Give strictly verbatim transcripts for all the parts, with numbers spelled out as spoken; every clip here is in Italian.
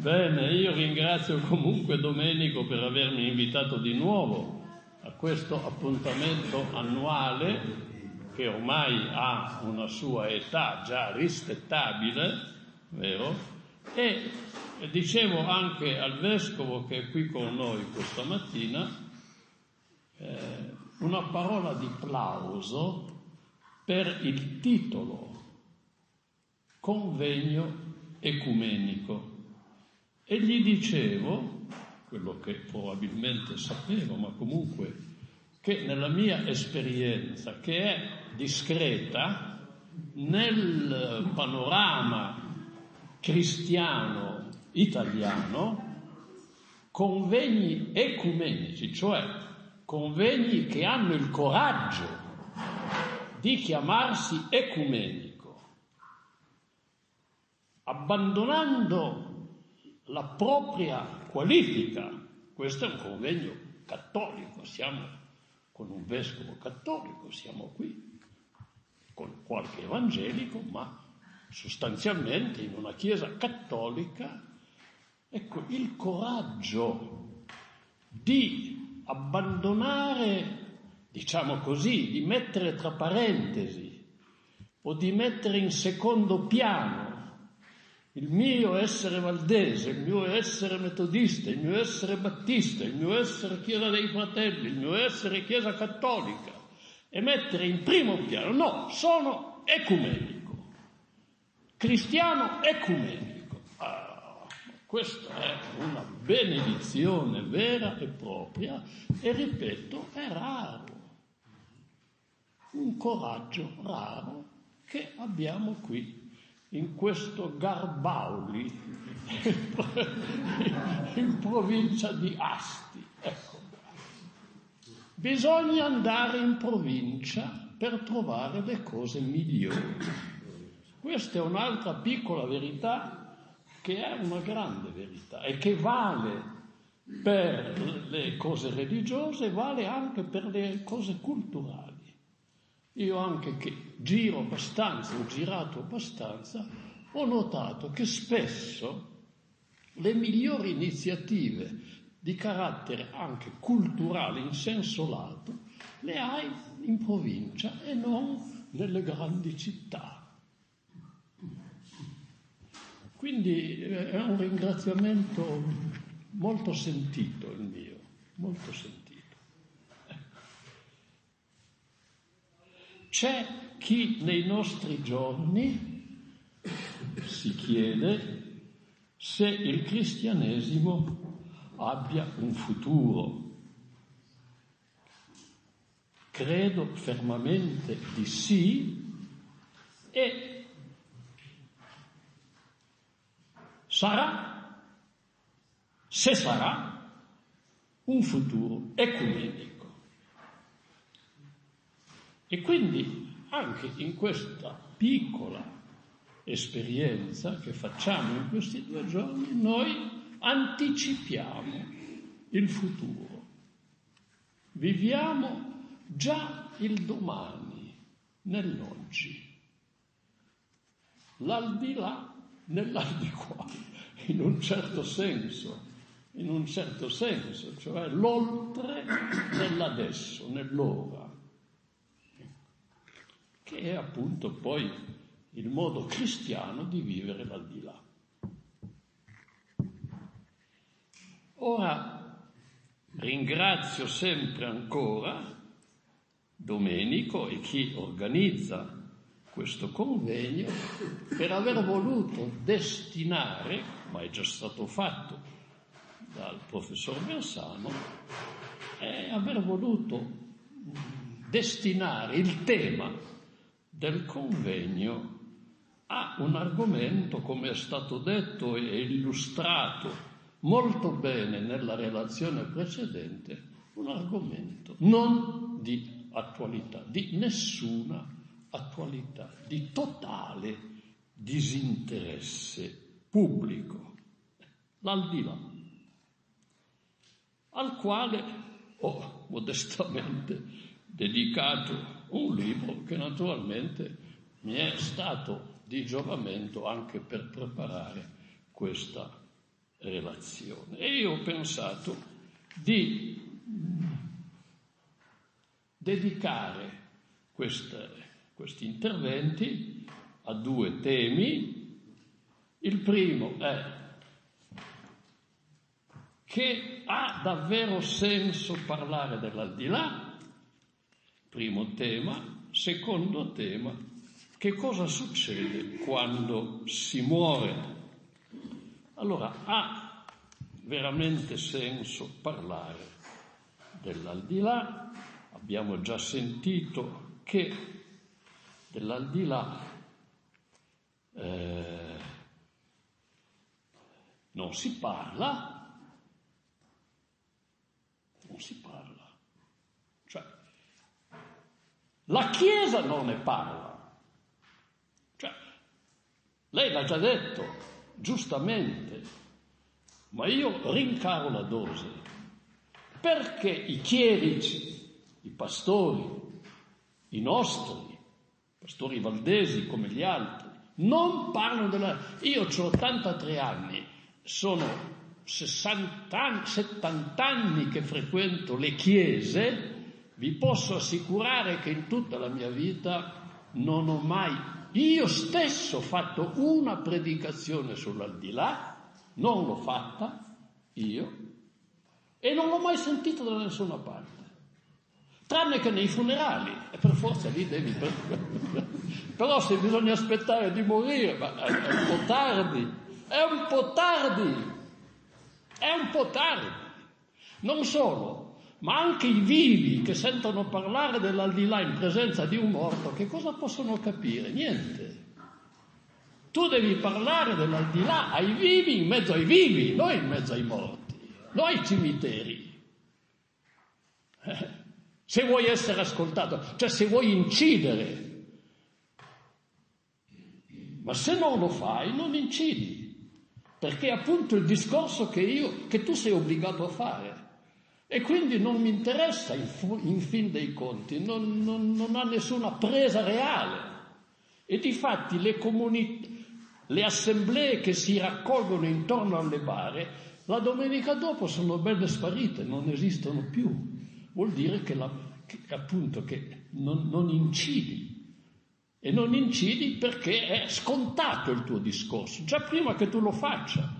Bene, io ringrazio comunque Domenico per avermi invitato di nuovo a questo appuntamento annuale che ormai ha una sua età già rispettabile, vero? E dicevo anche al Vescovo che è qui con noi questa mattina eh, una parola di plauso per il titolo Convegno ecumenico. E gli dicevo, quello che probabilmente sapevo, ma comunque, che nella mia esperienza, che è discreta, nel panorama cristiano italiano, convegni ecumenici, cioè convegni che hanno il coraggio di chiamarsi ecumenico, abbandonando la propria qualifica. Questo è un convegno cattolico, siamo con un vescovo cattolico, siamo qui con qualche evangelico, ma sostanzialmente in una chiesa cattolica. Ecco, il coraggio di abbandonare, diciamo così, di mettere tra parentesi o di mettere in secondo piano il mio essere valdese, il mio essere metodista, il mio essere battista, il mio essere chiesa dei fratelli, il mio essere chiesa cattolica, e mettere in primo piano, no, sono ecumenico, cristiano ecumenico. Ah, questa è una benedizione vera e propria e, ripeto, è raro, un coraggio raro che abbiamo qui. In questo Garbauli, in provincia di Asti. Ecco, bisogna andare in provincia per trovare le cose migliori. Questa è un'altra piccola verità che è una grande verità e che vale per le cose religiose, vale anche per le cose culturali. Io anche che giro abbastanza, ho girato abbastanza, ho notato che spesso le migliori iniziative di carattere anche culturale in senso lato le hai in provincia e non nelle grandi città. Quindi è un ringraziamento molto sentito il mio, molto sentito. C'è chi nei nostri giorni si chiede se il cristianesimo abbia un futuro. Credo fermamente di sì, e sarà, se sarà, un futuro ecumenico. E quindi anche in questa piccola esperienza che facciamo in questi due giorni, noi anticipiamo il futuro. Viviamo già il domani, nell'oggi, l'aldilà, nell'aldilà, in un certo senso, in un certo senso, cioè l'oltre nell'adesso, nell'ora, che è appunto poi il modo cristiano di vivere l'aldilà. Ora ringrazio sempre ancora Domenico e chi organizza questo convegno per aver voluto destinare, ma è già stato fatto dal professor Bersano, e aver voluto destinare il tema del convegno ha un argomento, come è stato detto e illustrato molto bene nella relazione precedente, un argomento non di attualità, di nessuna attualità, di totale disinteresse pubblico, l'aldilà, al quale ho modestamente dedicato un libro che naturalmente mi è stato di giovamento anche per preparare questa relazione. E io ho pensato di dedicare questi interventi a due temi. Il primo è che ha davvero senso parlare dell'aldilà, primo tema. Secondo tema, che cosa succede quando si muore? Allora, ha veramente senso parlare dell'aldilà? Abbiamo già sentito che dell'aldilà eh, non si parla, non si parla, cioè la Chiesa non ne parla, cioè lei l'ha già detto giustamente, ma io rincaro la dose, perché i chierici, i pastori, i nostri, pastori valdesi come gli altri, non parlano della... Io ho ottantatré anni, sono sessanta anni, settanta anni che frequento le chiese, vi posso assicurare che in tutta la mia vita non ho mai, io stesso, fatto una predicazione sull'aldilà, non l'ho fatta io, e non l'ho mai sentita da nessuna parte, tranne che nei funerali, e per forza lì devi... Però se bisogna aspettare di morire, ma è un po' tardi, è un po' tardi, è un po' tardi. Non solo, ma anche i vivi che sentono parlare dell'aldilà in presenza di un morto, che cosa possono capire? Niente. Tu devi parlare dell'aldilà ai vivi in mezzo ai vivi, non in mezzo ai morti, non ai cimiteri. Eh, se vuoi essere ascoltato, cioè se vuoi incidere. Ma se non lo fai, non incidi. Perché è appunto il discorso che, io, che tu sei obbligato a fare. E quindi non mi interessa, in, fu, in fin dei conti, non, non, non ha nessuna presa reale. E difatti le, comuni, le assemblee che si raccolgono intorno alle bare, la domenica dopo sono belle sparite, non esistono più. Vuol dire che, la, che appunto che non, non incidi. E non incidi perché è scontato il tuo discorso, già prima che tu lo faccia.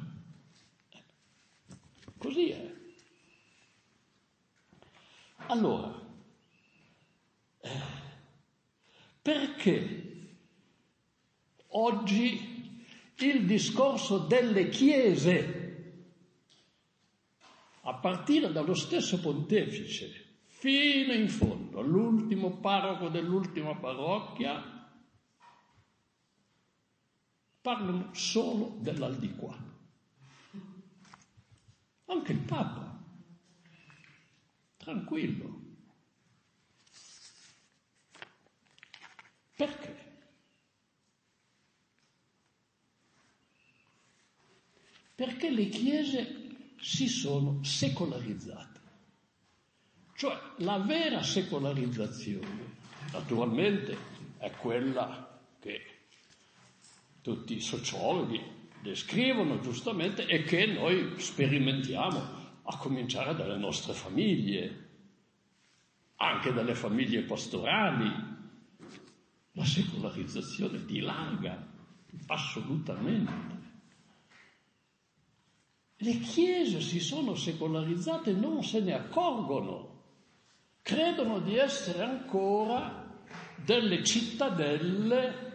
Così è. Allora, perché oggi il discorso delle chiese, a partire dallo stesso pontefice, fino in fondo, all'ultimo parroco dell'ultima parrocchia, parlano solo dell'aldiqua. Anche il Papa, tranquillo. Perché? Perché le chiese si sono secolarizzate. Cioè la vera secolarizzazione, naturalmente, è quella che tutti i sociologi descrivono giustamente e che noi sperimentiamo, a cominciare dalle nostre famiglie, anche dalle famiglie pastorali. La secolarizzazione dilaga assolutamente. Le chiese si sono secolarizzate e non se ne accorgono, credono di essere ancora delle cittadelle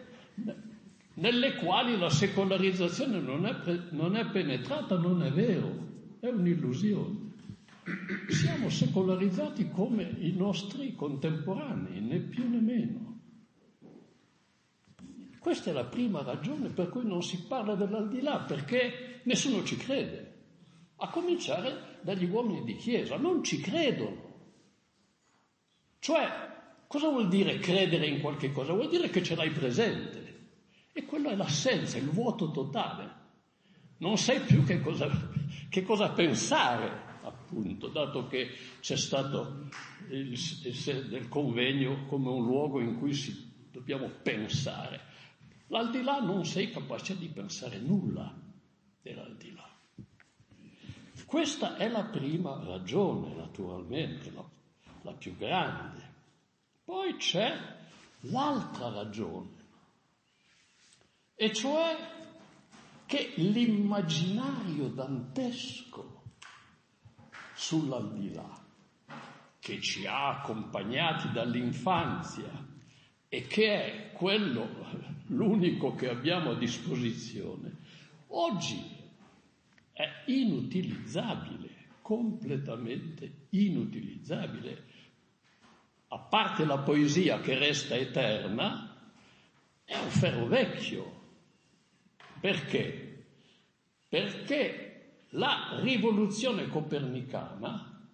nelle quali la secolarizzazione non è, pre- non è penetrata. Non è vero, è un'illusione. Siamo secolarizzati come i nostri contemporanei, né più né meno. Questa è la prima ragione per cui non si parla dell'aldilà, perché nessuno ci crede, a cominciare dagli uomini di chiesa. Non ci credono. Cioè, cosa vuol dire credere in qualche cosa? Vuol dire che ce l'hai presente. E quello è l'assenza, il vuoto totale. Non sai più che cosa, che cosa pensare, appunto, dato che c'è stato il, il, il convegno come un luogo in cui si, dobbiamo pensare. L'aldilà non sei capace di pensare nulla dell'aldilà. Questa è la prima ragione, naturalmente, la, la più grande. Poi c'è l'altra ragione, e cioè che l'immaginario dantesco sull'aldilà, che ci ha accompagnati dall'infanzia e che è quello, l'unico che abbiamo a disposizione, oggi è inutilizzabile, completamente inutilizzabile, a parte la poesia che resta eterna, è un ferro vecchio. Perché? Perché la rivoluzione copernicana,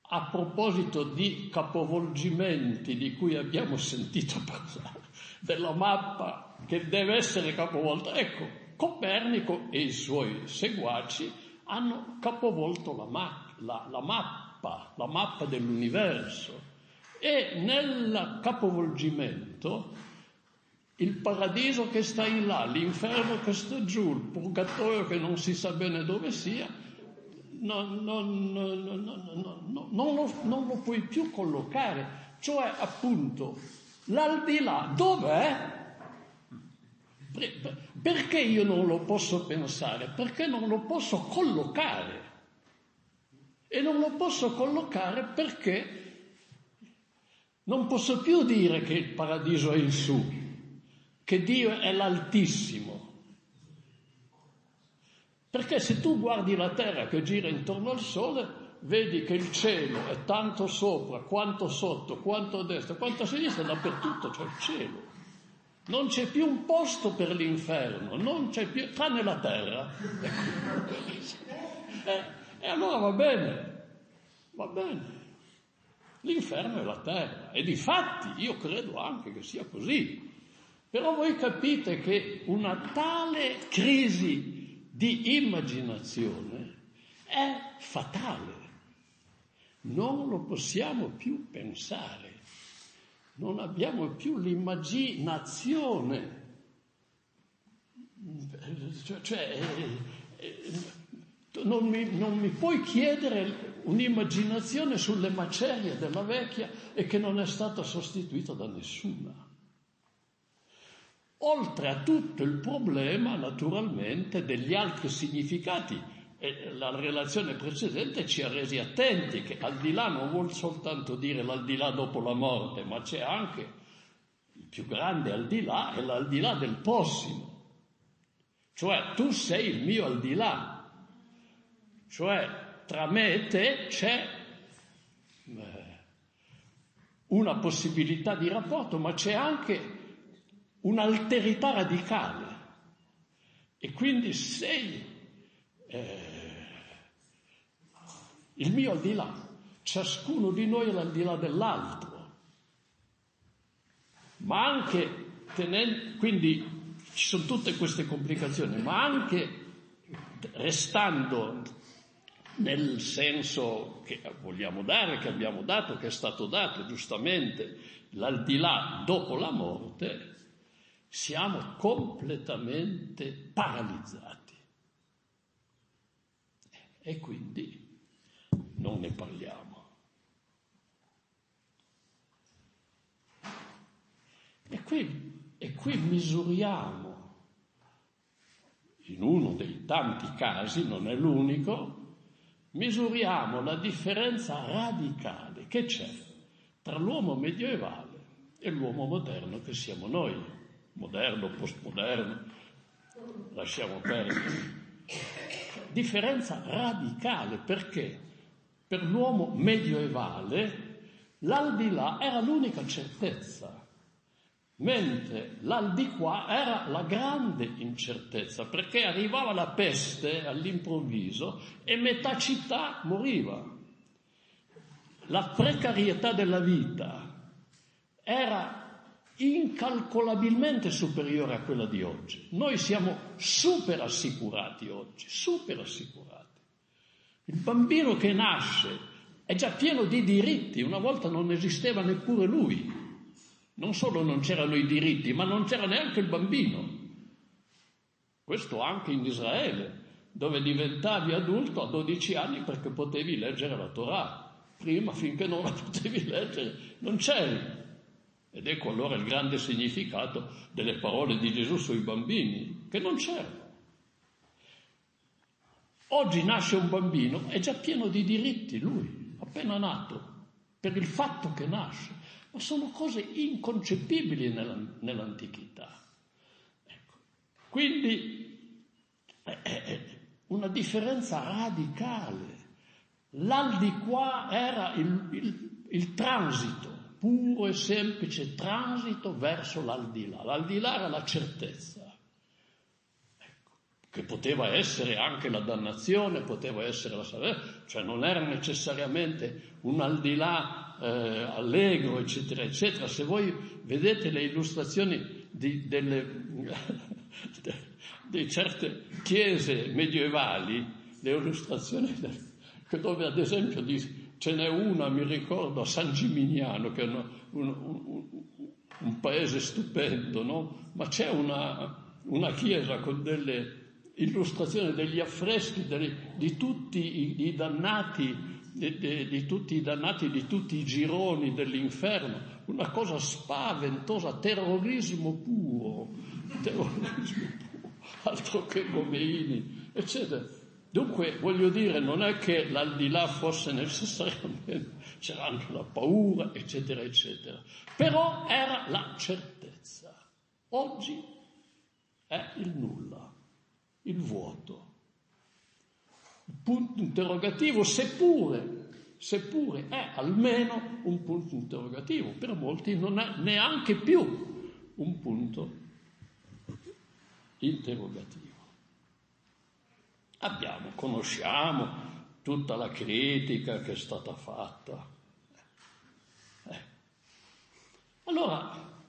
a proposito di capovolgimenti di cui abbiamo sentito parlare, della mappa che deve essere capovolta, ecco, Copernico e i suoi seguaci hanno capovolto la, ma- la, la mappa, la mappa dell'universo, e nel capovolgimento il paradiso che sta in là, l'inferno che sta giù, il purgatorio che non si sa bene dove sia, non, non, non, non, non, non, non, lo, non lo puoi più collocare. Cioè, appunto, l'aldilà dov'è? Perché io non lo posso pensare? Perché non lo posso collocare. E non lo posso collocare perché non posso più dire che il paradiso è in su, che Dio è l'altissimo. Perché se tu guardi la terra che gira intorno al sole, vedi che il cielo è tanto sopra, quanto sotto, quanto a destra, quanto a sinistra, dappertutto c'è il cielo. Non c'è più un posto per l'inferno, non c'è più, tranne la terra. e, e allora va bene, va bene. L'inferno è la terra, e difatti io credo anche che sia così. Però voi capite che una tale crisi di immaginazione è fatale. Non lo possiamo più pensare. Non abbiamo più l'immaginazione, cioè non mi, non mi puoi chiedere un'immaginazione sulle macerie della vecchia e che non è stata sostituita da nessuna. Oltre a tutto il problema, naturalmente, degli altri significati. E la relazione precedente ci ha resi attenti che al di là non vuol soltanto dire l'aldilà dopo la morte, ma c'è anche il più grande al di là e l'al di là del prossimo. Cioè, tu sei il mio al di là, cioè tra me e te c'è eh, una possibilità di rapporto, ma c'è anche un'alterità radicale, e quindi sei Eh, il mio al di là. Ciascuno di noi è l'al di là dell'altro, ma anche tenendo, quindi ci sono tutte queste complicazioni, ma anche restando nel senso che vogliamo dare, che abbiamo dato, che è stato dato giustamente, l'al di là dopo la morte, siamo completamente paralizzati. E quindi non ne parliamo. E qui, e qui misuriamo, in uno dei tanti casi, non è l'unico, misuriamo la differenza radicale che c'è tra l'uomo medioevale e l'uomo moderno che siamo noi, moderno, postmoderno, lasciamo perdere. Differenza radicale, perché per l'uomo medioevale l'aldilà era l'unica certezza, mentre l'aldiquà era la grande incertezza, perché arrivava la peste all'improvviso e metà città moriva. La precarietà della vita era incalcolabilmente superiore a quella di oggi. Noi siamo super assicurati oggi, super assicurati. Il bambino che nasce è già pieno di diritti, una volta non esisteva neppure lui. Non solo non c'erano i diritti, ma non c'era neanche il bambino. Questo anche in Israele. dove diventavi adulto a dodici anni perché potevi leggere la Torah. Prima, finché non la potevi leggere, non c'eri. Ed ecco allora il grande significato delle parole di Gesù sui bambini, che non c'erano. Oggi nasce un bambino, è già pieno di diritti lui, appena nato, per il fatto che nasce. Ma sono cose inconcepibili nell'antichità. Ecco. Quindi è una differenza radicale. L'aldi qua era il, il, il transito, puro e semplice transito verso l'aldilà. L'aldilà era la certezza, ecco, che poteva essere anche la dannazione, poteva essere la salvezza, cioè non era necessariamente un aldilà eh, allegro, eccetera, eccetera. Se voi vedete le illustrazioni di, delle, di certe chiese medievali, le illustrazioni del, dove ad esempio di, ce n'è una, mi ricordo, a San Gimignano, che è una, un, un, un paese stupendo, no? Ma c'è una, una chiesa con delle illustrazioni, degli affreschi delle, di tutti i, i dannati, di, di, di tutti i dannati, di tutti i gironi dell'inferno, una cosa spaventosa, terrorismo puro, terrorismo puro, altro che Gomeini, eccetera. Dunque, voglio dire, non è che l'aldilà fosse necessariamente, c'era anche la paura, eccetera, eccetera. Però era la certezza. Oggi è il nulla, il vuoto. Il punto interrogativo, seppure, seppure è almeno un punto interrogativo, per molti non è neanche più un punto interrogativo. Abbiamo, conosciamo tutta la critica che è stata fatta. Eh. Allora,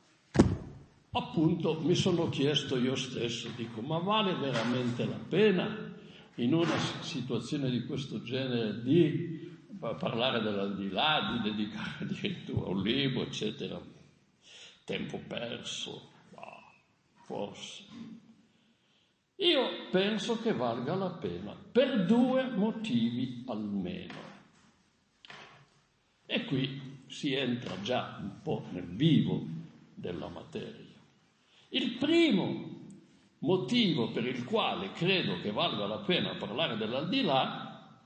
appunto, mi sono chiesto io stesso, dico, ma vale veramente la pena in una situazione di questo genere di parlare dell'aldilà, di dedicare addirittura un libro, eccetera? Tempo perso, no, forse. Io penso che valga la pena, per due motivi almeno. E qui si entra già un po' nel vivo della materia. Il primo motivo per il quale credo che valga la pena parlare dell'aldilà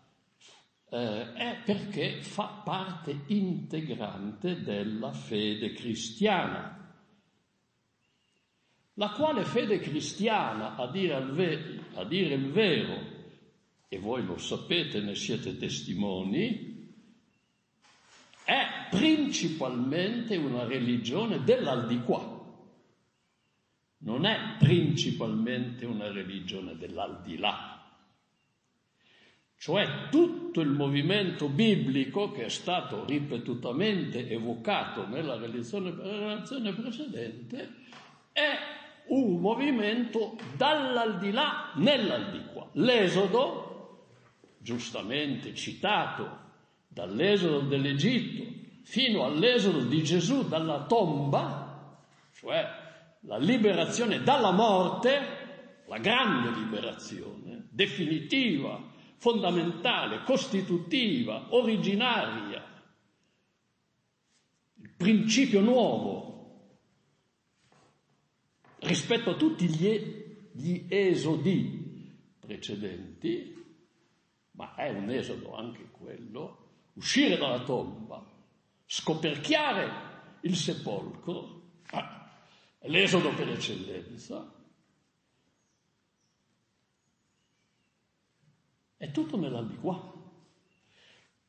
eh, è perché fa parte integrante della fede cristiana. La quale fede cristiana, a dire, al ve- a dire il vero, e voi lo sapete, ne siete testimoni, è principalmente una religione dell'aldiquà. Non è principalmente una religione dell'aldilà. Cioè tutto il movimento biblico che è stato ripetutamente evocato nella relazione, relazione precedente è un movimento dall'aldilà nell'aldiqua. L'esodo, giustamente citato, dall'esodo dell'Egitto fino all'esodo di Gesù dalla tomba, cioè la liberazione dalla morte, la grande liberazione, definitiva, fondamentale, costitutiva, originaria, il principio nuovo, rispetto a tutti gli, gli esodi precedenti, ma è un esodo anche quello, uscire dalla tomba, scoperchiare il sepolcro, ah, l'esodo per eccellenza, è tutto nell'aldiquà.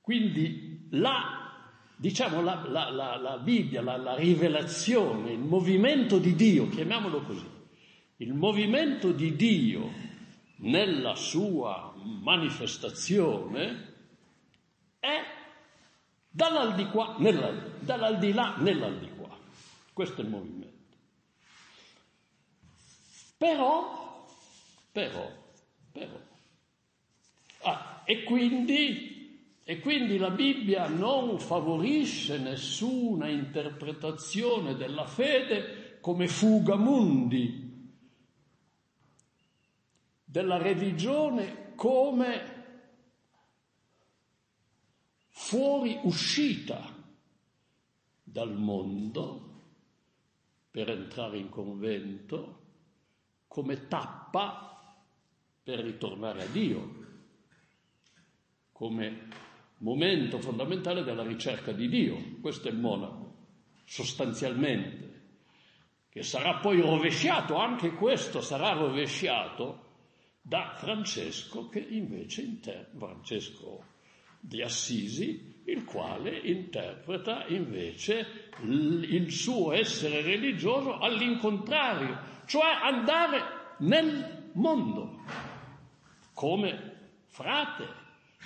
Quindi la Diciamo la, la, la, la Bibbia, la, la rivelazione, il movimento di Dio, chiamiamolo così, il movimento di Dio nella sua manifestazione è dall'aldiquà nell'aldilà, dall'aldilà nell'aldiquà. Questo è il movimento. Però, però, però, ah, e quindi... E quindi la Bibbia non favorisce nessuna interpretazione della fede come fugamundi della religione come fuori uscita dal mondo per entrare in convento, come tappa per ritornare a Dio, come momento fondamentale della ricerca di Dio. Questo è il monaco, sostanzialmente, che sarà poi rovesciato, anche questo sarà rovesciato da Francesco, che invece inter- Francesco di Assisi, il quale interpreta invece l- il suo essere religioso all'incontrario, cioè andare nel mondo come frate,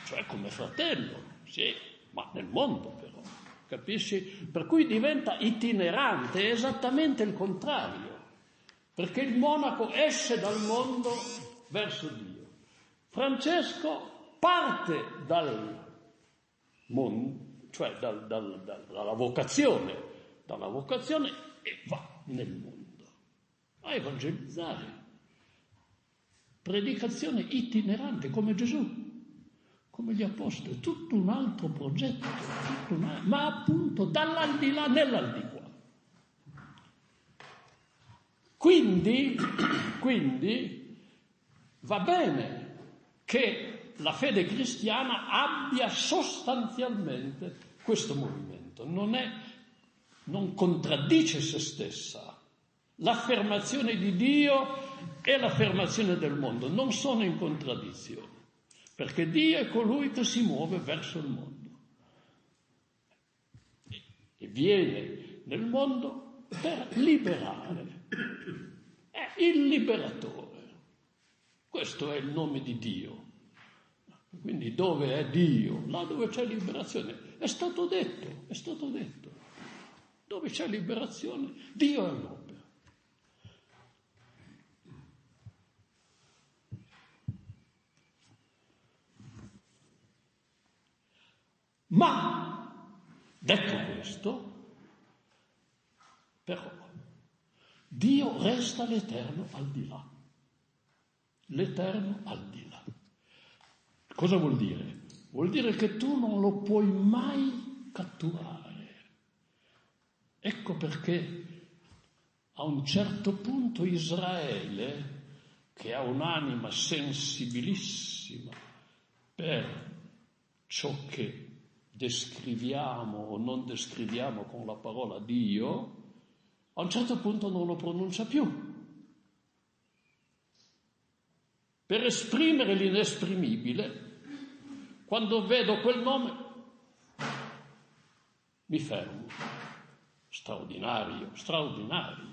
cioè come fratello, sì, ma nel mondo però. Capisci? Per cui diventa itinerante, è esattamente il contrario, perché il monaco esce dal mondo verso Dio. Francesco parte dal mondo, cioè dal, dal, dal, dalla vocazione, dalla vocazione e va nel mondo a evangelizzare. Predicazione itinerante come Gesù, come gli apostoli, tutto un altro progetto, tutto un altro, ma appunto dall'aldilà nell'aldiqua. Quindi, quindi va bene che la fede cristiana abbia sostanzialmente questo movimento, non è, non contraddice se stessa. L'affermazione di Dio e l'affermazione del mondo non sono in contraddizione, perché Dio è colui che si muove verso il mondo e viene nel mondo per liberare, è il liberatore, questo è il nome di Dio. Quindi dove è Dio? Là dove c'è liberazione, è stato detto, è stato detto, dove c'è liberazione Dio è l'uomo. Ma, detto questo, però, Dio resta l'eterno al di là. L'eterno al di là. Cosa vuol dire? Vuol dire che tu non lo puoi mai catturare. Ecco perché a un certo punto Israele, che ha un'anima sensibilissima per ciò che descriviamo o non descriviamo con la parola Dio, a un certo punto non lo pronuncia più. Per esprimere l'inesprimibile, quando vedo quel nome, mi fermo. Straordinario, straordinario.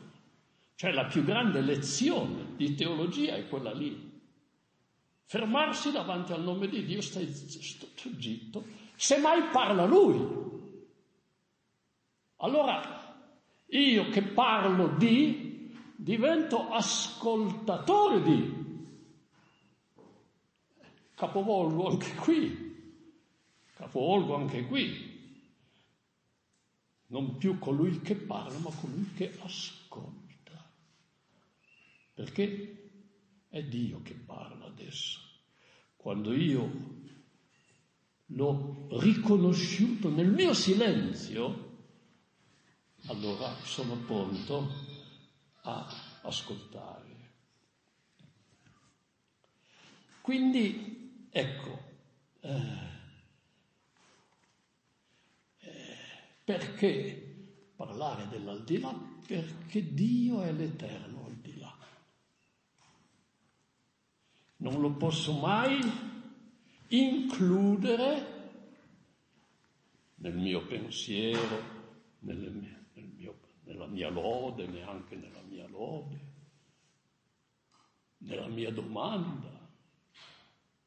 Cioè la più grande lezione di teologia è quella lì. Fermarsi davanti al nome di Dio, stai zitto. Semmai parla lui. Allora io che parlo di, divento ascoltatore di. Capovolgo anche qui, capovolgo anche qui. Non più colui che parla, ma colui che ascolta. Perché è Dio che parla adesso. Quando io l'ho riconosciuto nel mio silenzio, allora sono pronto a ascoltare. Quindi, ecco, eh, perché parlare dell'aldilà? Perché Dio è l'eterno al di là. Non lo posso mai includere nel mio pensiero, nelle mie, nel mio, nella mia lode, neanche nella mia lode, nella mia domanda,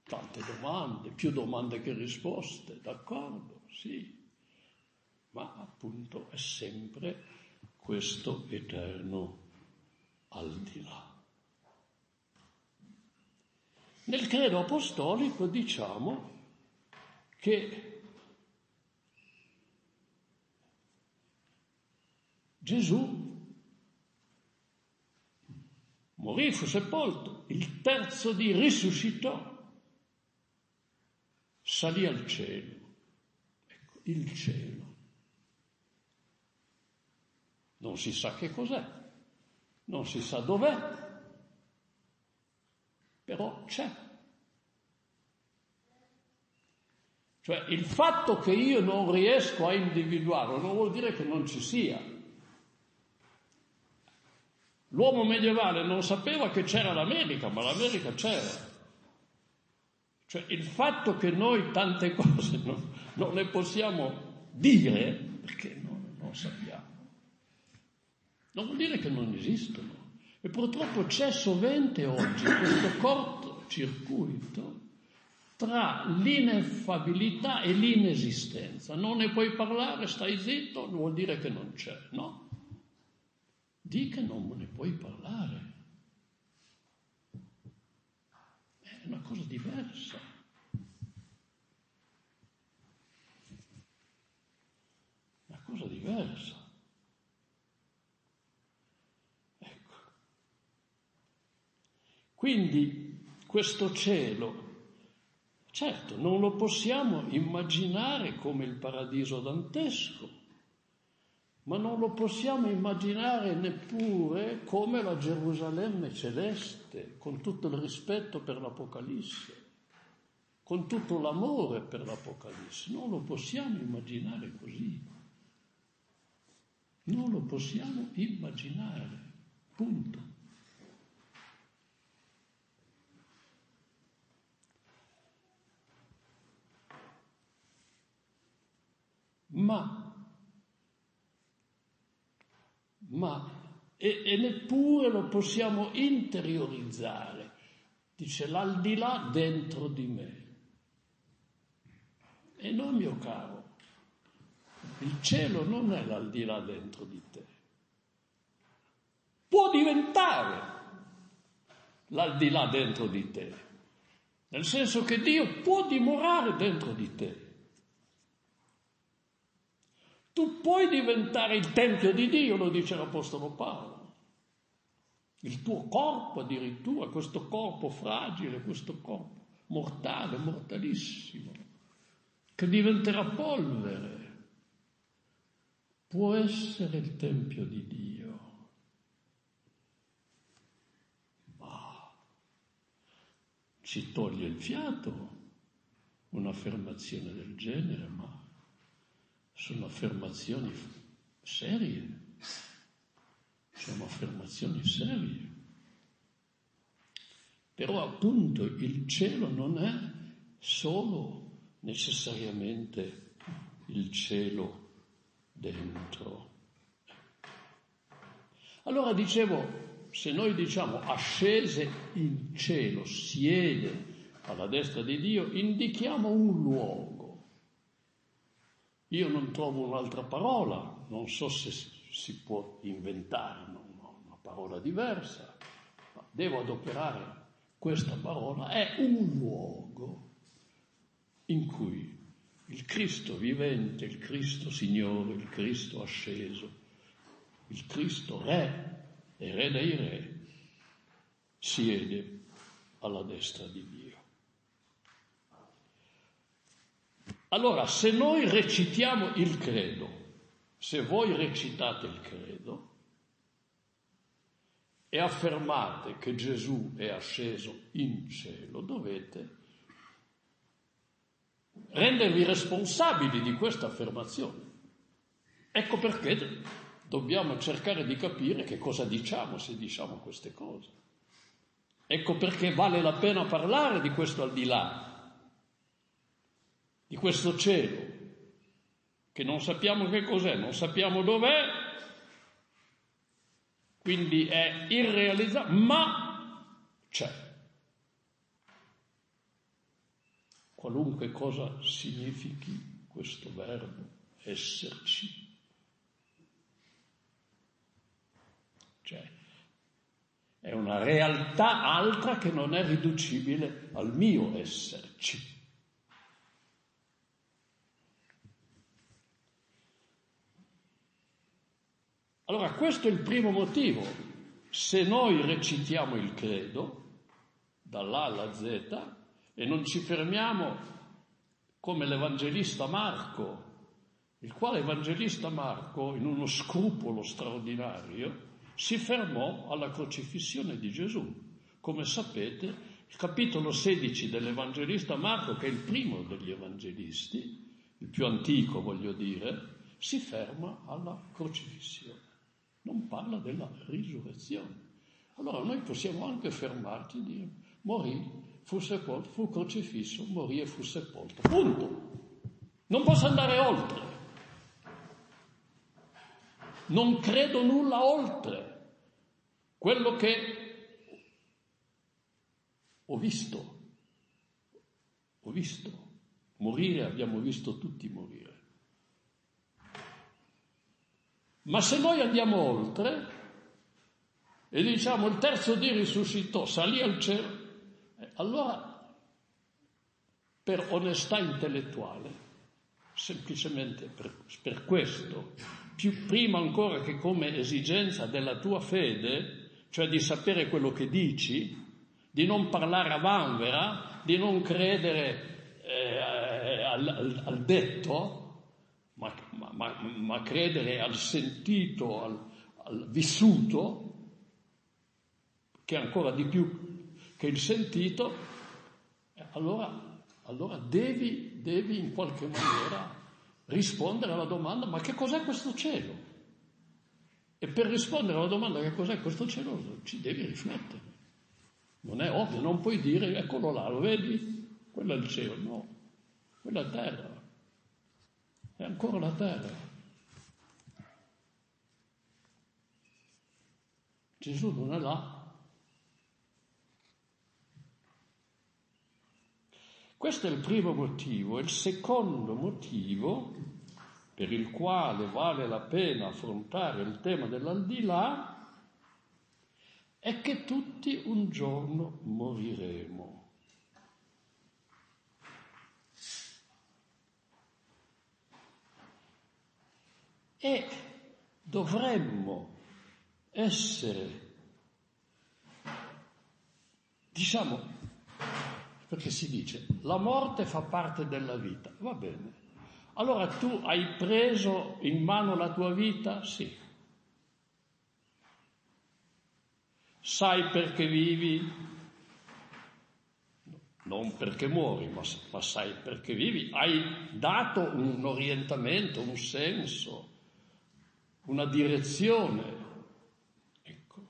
tante domande, più domande che risposte, d'accordo, sì, ma appunto è sempre questo eterno al di là. Nel credo apostolico diciamo che Gesù morì, fu sepolto, il terzo dì risuscitò, salì al cielo. Ecco, il cielo. Non si sa che cos'è, non si sa dov'è, però c'è. Cioè il fatto che io non riesco a individuarlo non vuol dire che non ci sia. L'uomo medievale non sapeva che c'era l'America, ma l'America c'era. Cioè il fatto che noi tante cose non, non le possiamo dire perché non, non sappiamo, non vuol dire che non esistono. E purtroppo c'è sovente oggi questo cortocircuito tra l'ineffabilità e l'inesistenza. Non ne puoi parlare, stai zitto, non vuol dire che non c'è, no? Di che non ne puoi parlare. È una cosa diversa. Una cosa diversa. Ecco. Quindi questo cielo, certo, non lo possiamo immaginare come il paradiso dantesco, ma non lo possiamo immaginare neppure come la Gerusalemme celeste, con tutto il rispetto per l'Apocalisse, con tutto l'amore per l'Apocalisse. Non lo possiamo immaginare così. Non lo possiamo immaginare, punto. Ma, ma e, e neppure lo possiamo interiorizzare, dice l'aldilà dentro di me. E no, mio caro, il cielo non è l'aldilà dentro di te. Può diventare l'aldilà dentro di te, nel senso che Dio può dimorare dentro di te. Tu puoi diventare il tempio di Dio, lo dice l'Apostolo Paolo. Il tuo corpo addirittura, questo corpo fragile, questo corpo mortale, mortalissimo, che diventerà polvere, può essere il tempio di Dio. Ma ci toglie il fiato un'affermazione del genere, ma sono affermazioni serie, sono affermazioni serie. Però appunto il cielo non è solo necessariamente il cielo dentro. Allora dicevo, se noi diciamo ascese in cielo, siede alla destra di Dio, indichiamo un luogo. Io non trovo un'altra parola, non so se si può inventare una parola diversa, ma devo adoperare questa parola. È un luogo in cui il Cristo vivente, il Cristo Signore, il Cristo asceso, il Cristo Re e Re dei Re, siede alla destra di Dio. Allora, se noi recitiamo il credo, se voi recitate il credo e affermate che Gesù è asceso in cielo, dovete rendervi responsabili di questa affermazione. Ecco perché dobbiamo cercare di capire che cosa diciamo se diciamo queste cose. Ecco perché vale la pena parlare di questo al di là, di questo cielo, che non sappiamo che cos'è, non sappiamo dov'è, quindi è irrealizzabile, ma c'è. Qualunque cosa significhi questo verbo, esserci. Cioè, è una realtà altra che non è riducibile al mio esserci. Allora, questo è il primo motivo Se noi recitiamo il credo, dall'A alla Z, e non ci fermiamo come l'Evangelista Marco, il quale Evangelista Marco, in uno scrupolo straordinario, si fermò alla crocifissione di Gesù. Come sapete, il capitolo sedici dell'Evangelista Marco, che è il primo degli Evangelisti, il più antico voglio dire, si ferma alla crocifissione, non parla della risurrezione. Allora noi possiamo anche fermarci e dire: morì, fu sepolto, fu crocifisso, morì e fu sepolto. Punto. Non posso andare oltre. Non credo nulla oltre quello che ho visto. Ho visto morire, abbiamo visto tutti morire. Ma se noi andiamo oltre e diciamo il terzo dì risuscitò, salì al cielo, allora per onestà intellettuale, semplicemente per, per questo, più prima ancora che come esigenza della tua fede, cioè di sapere quello che dici, di non parlare a vanvera, di non credere eh, al, al detto, ma, ma, ma credere al sentito, al, al vissuto, che ancora di più che il sentito, allora, allora devi, devi in qualche maniera rispondere alla domanda: ma che cos'è questo cielo? E per rispondere alla domanda che cos'è questo cielo ci devi riflettere. Non è ovvio, non puoi dire: eccolo là, lo vedi? Quello è il cielo. No, quella è la terra, è ancora la terra. Gesù non è là. Questo è il primo motivo. Il secondo motivo per il quale vale la pena affrontare il tema dell'aldilà è che tutti un giorno moriremo. E dovremmo essere, diciamo, perché si dice la morte fa parte della vita, va bene. Allora tu hai preso in mano la tua vita? Sì. Sai perché vivi? Non perché muori, ma, ma sai perché vivi. Hai dato un orientamento, un senso, una direzione. Ecco,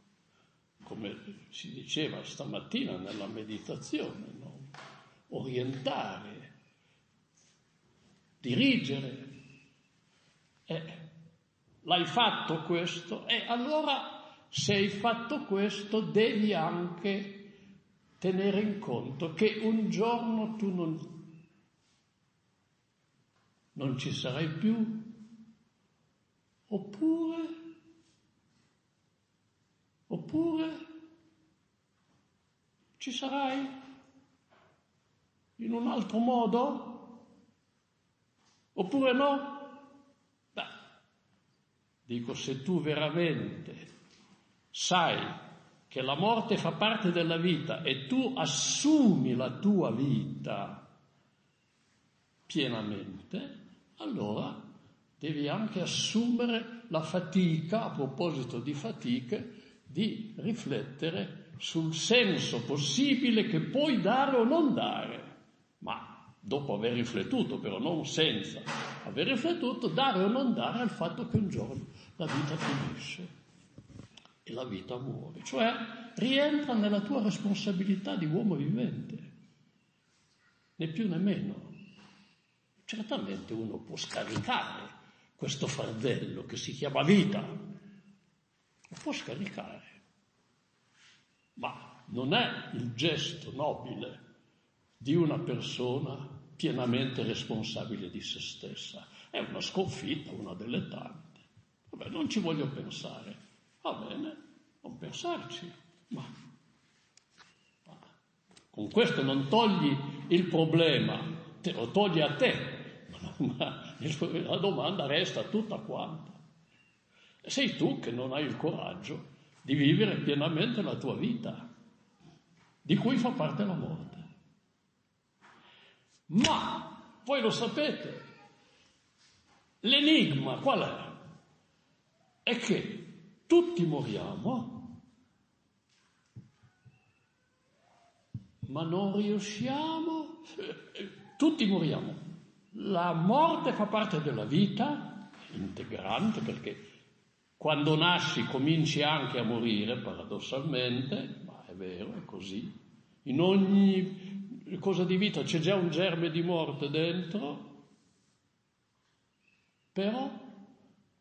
come si diceva stamattina nella meditazione, no? Orientare, dirigere. Eh, l'hai fatto questo? E eh, allora se hai fatto questo devi anche tenere in conto che un giorno tu non non ci sarai più, oppure oppure ci sarai in un altro modo? Oppure no? Beh, dico, se tu veramente sai che la morte fa parte della vita e tu assumi la tua vita pienamente, allora devi anche assumere la fatica, a proposito di fatiche, di riflettere sul senso possibile che puoi dare o non dare. Ma dopo aver riflettuto, però non senza aver riflettuto, dare o non dare al fatto che un giorno la vita finisce e la vita muore. Cioè rientra nella tua responsabilità di uomo vivente, né più né meno. Certamente uno può scaricare questo fardello che si chiama vita, lo può scaricare, ma non è il gesto nobile di una persona pienamente responsabile di se stessa. È una sconfitta, una delle tante. Vabbè, non ci voglio pensare. Va bene, non pensarci, ma, ma con questo non togli il problema, te lo togli a te, ma la domanda resta tutta quanta. Sei tu che non hai il coraggio di vivere pienamente la tua vita, di cui fa parte la morte. Ma, voi lo sapete, l'enigma qual è? È che tutti moriamo, ma non riusciamo, tutti moriamo. La morte fa parte della vita, integrante, perché quando nasci cominci anche a morire, paradossalmente, ma è vero, è così. In ogni cosa di vita c'è già un germe di morte dentro, però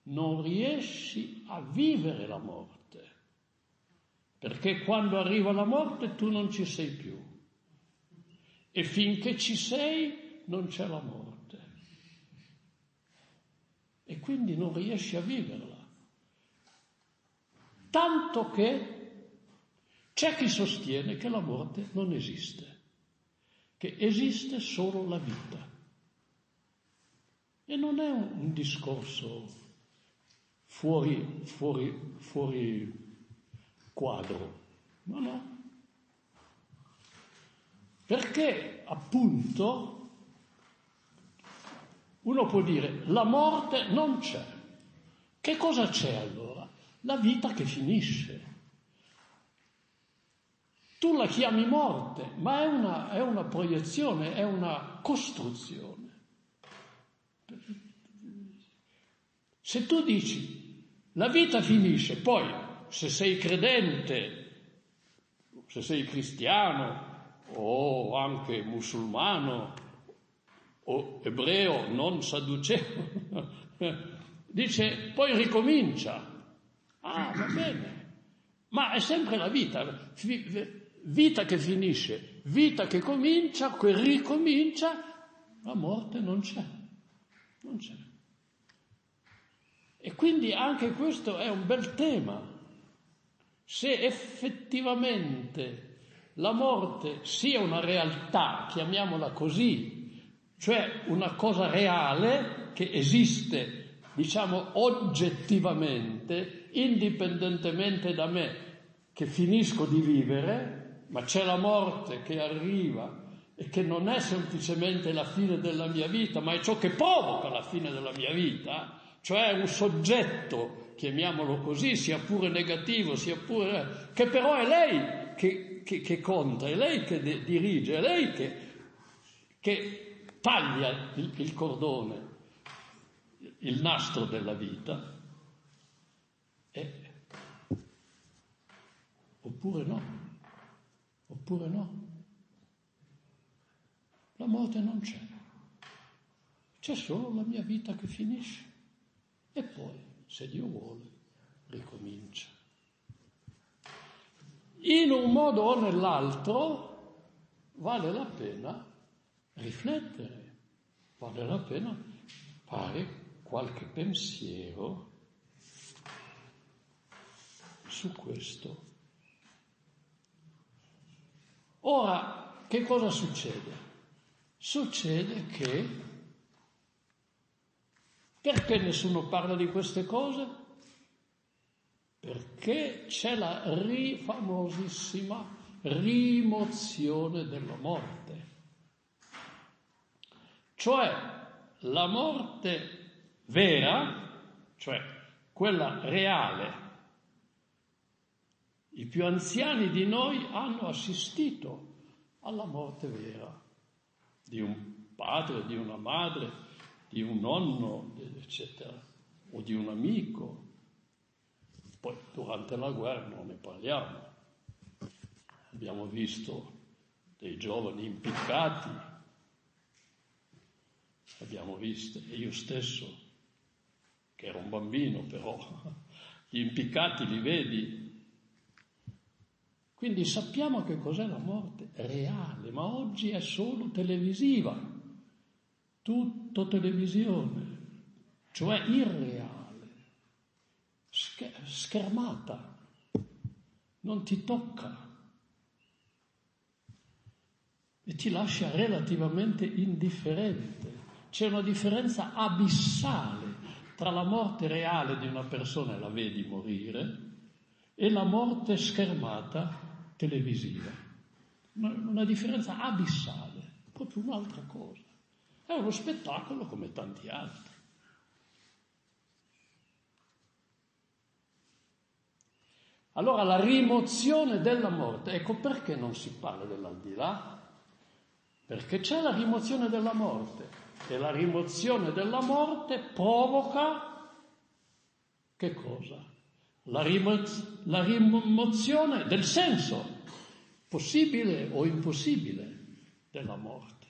non riesci a vivere la morte, perché quando arriva la morte tu non ci sei più. E finché ci sei non c'è la morte. E quindi non riesci a viverla. Tanto che c'è chi sostiene che la morte non esiste, che esiste solo la vita. E non è un discorso fuori, fuori, fuori quadro, no, no. Perché appunto uno può dire la morte non c'è. Che cosa c'è allora? La vita che finisce. Tu la chiami morte, ma è una, è una proiezione, è una costruzione. Se tu dici la vita finisce, poi se sei credente, se sei cristiano o anche musulmano o ebreo non sadduceo, dice poi ricomincia. Ah, va bene, ma è sempre la vita, vita che finisce, vita che comincia, che ricomincia, la morte non c'è, non c'è. E quindi anche questo è un bel tema. Se effettivamente la morte sia una realtà, chiamiamola così, cioè una cosa reale che esiste, diciamo oggettivamente, indipendentemente da me che finisco di vivere, ma c'è la morte che arriva e che non è semplicemente la fine della mia vita, ma è ciò che provoca la fine della mia vita, cioè un soggetto, chiamiamolo così, sia pure negativo, sia pure, che però è lei che, che, che conta, è lei che de- dirige, è lei che, che taglia il, il cordone, il nastro della vita. E... oppure no, oppure no. La morte non c'è, c'è solo la mia vita che finisce e poi, se Dio vuole, ricomincia. In un modo o nell'altro vale la pena riflettere, vale la pena fare qualche pensiero su questo. Ora, che cosa succede? Succede che perché nessuno parla di queste cose? Perché c'è la ri, famosissima rimozione della morte. Cioè la morte vera, cioè quella reale. I più anziani di noi hanno assistito alla morte vera di un padre, di una madre, di un nonno, eccetera, o di un amico. Poi durante la guerra non ne parliamo. Abbiamo visto dei giovani impiccati, abbiamo visto, e io stesso, che ero un bambino però, gli impiccati li vedi. Quindi sappiamo che cos'è la morte reale, ma oggi è solo televisiva. Tutto televisione, cioè irreale, scher- schermata, non ti tocca e ti lascia relativamente indifferente. C'è una differenza abissale tra la morte reale di una persona, la vedi morire, e la morte schermata televisiva. Una, una differenza abissale, proprio un'altra cosa. È uno spettacolo come tanti altri. Allora la rimozione della morte, ecco perché non si parla dell'aldilà, perché c'è la rimozione della morte. E la rimozione della morte provoca che cosa? La, rimo- la rimozione del senso, possibile o impossibile, della morte.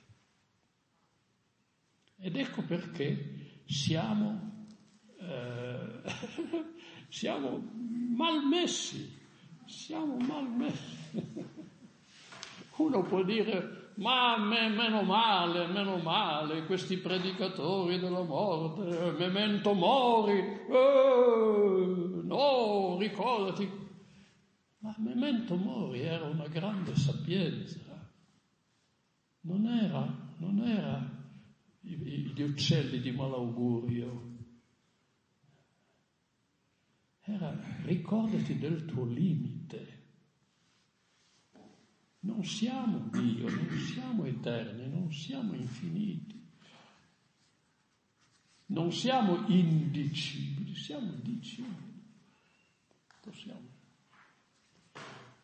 Ed ecco perché siamo, eh, siamo malmessi, siamo malmessi. Uno può dire... Ma me, meno male, meno male, questi predicatori della morte, memento mori, eh, no, ricordati. Ma memento mori era una grande sapienza, non era, non era gli uccelli di malaugurio, era ricordati del tuo limite. Non siamo Dio, non siamo eterni, non siamo infiniti, non siamo indicibili, siamo dicibili. Possiamo.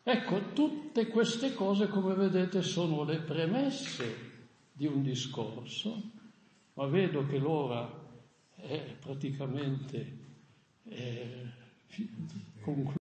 Ecco, tutte queste cose, come vedete, sono le premesse di un discorso, ma vedo che l'ora è praticamente eh, conclusa.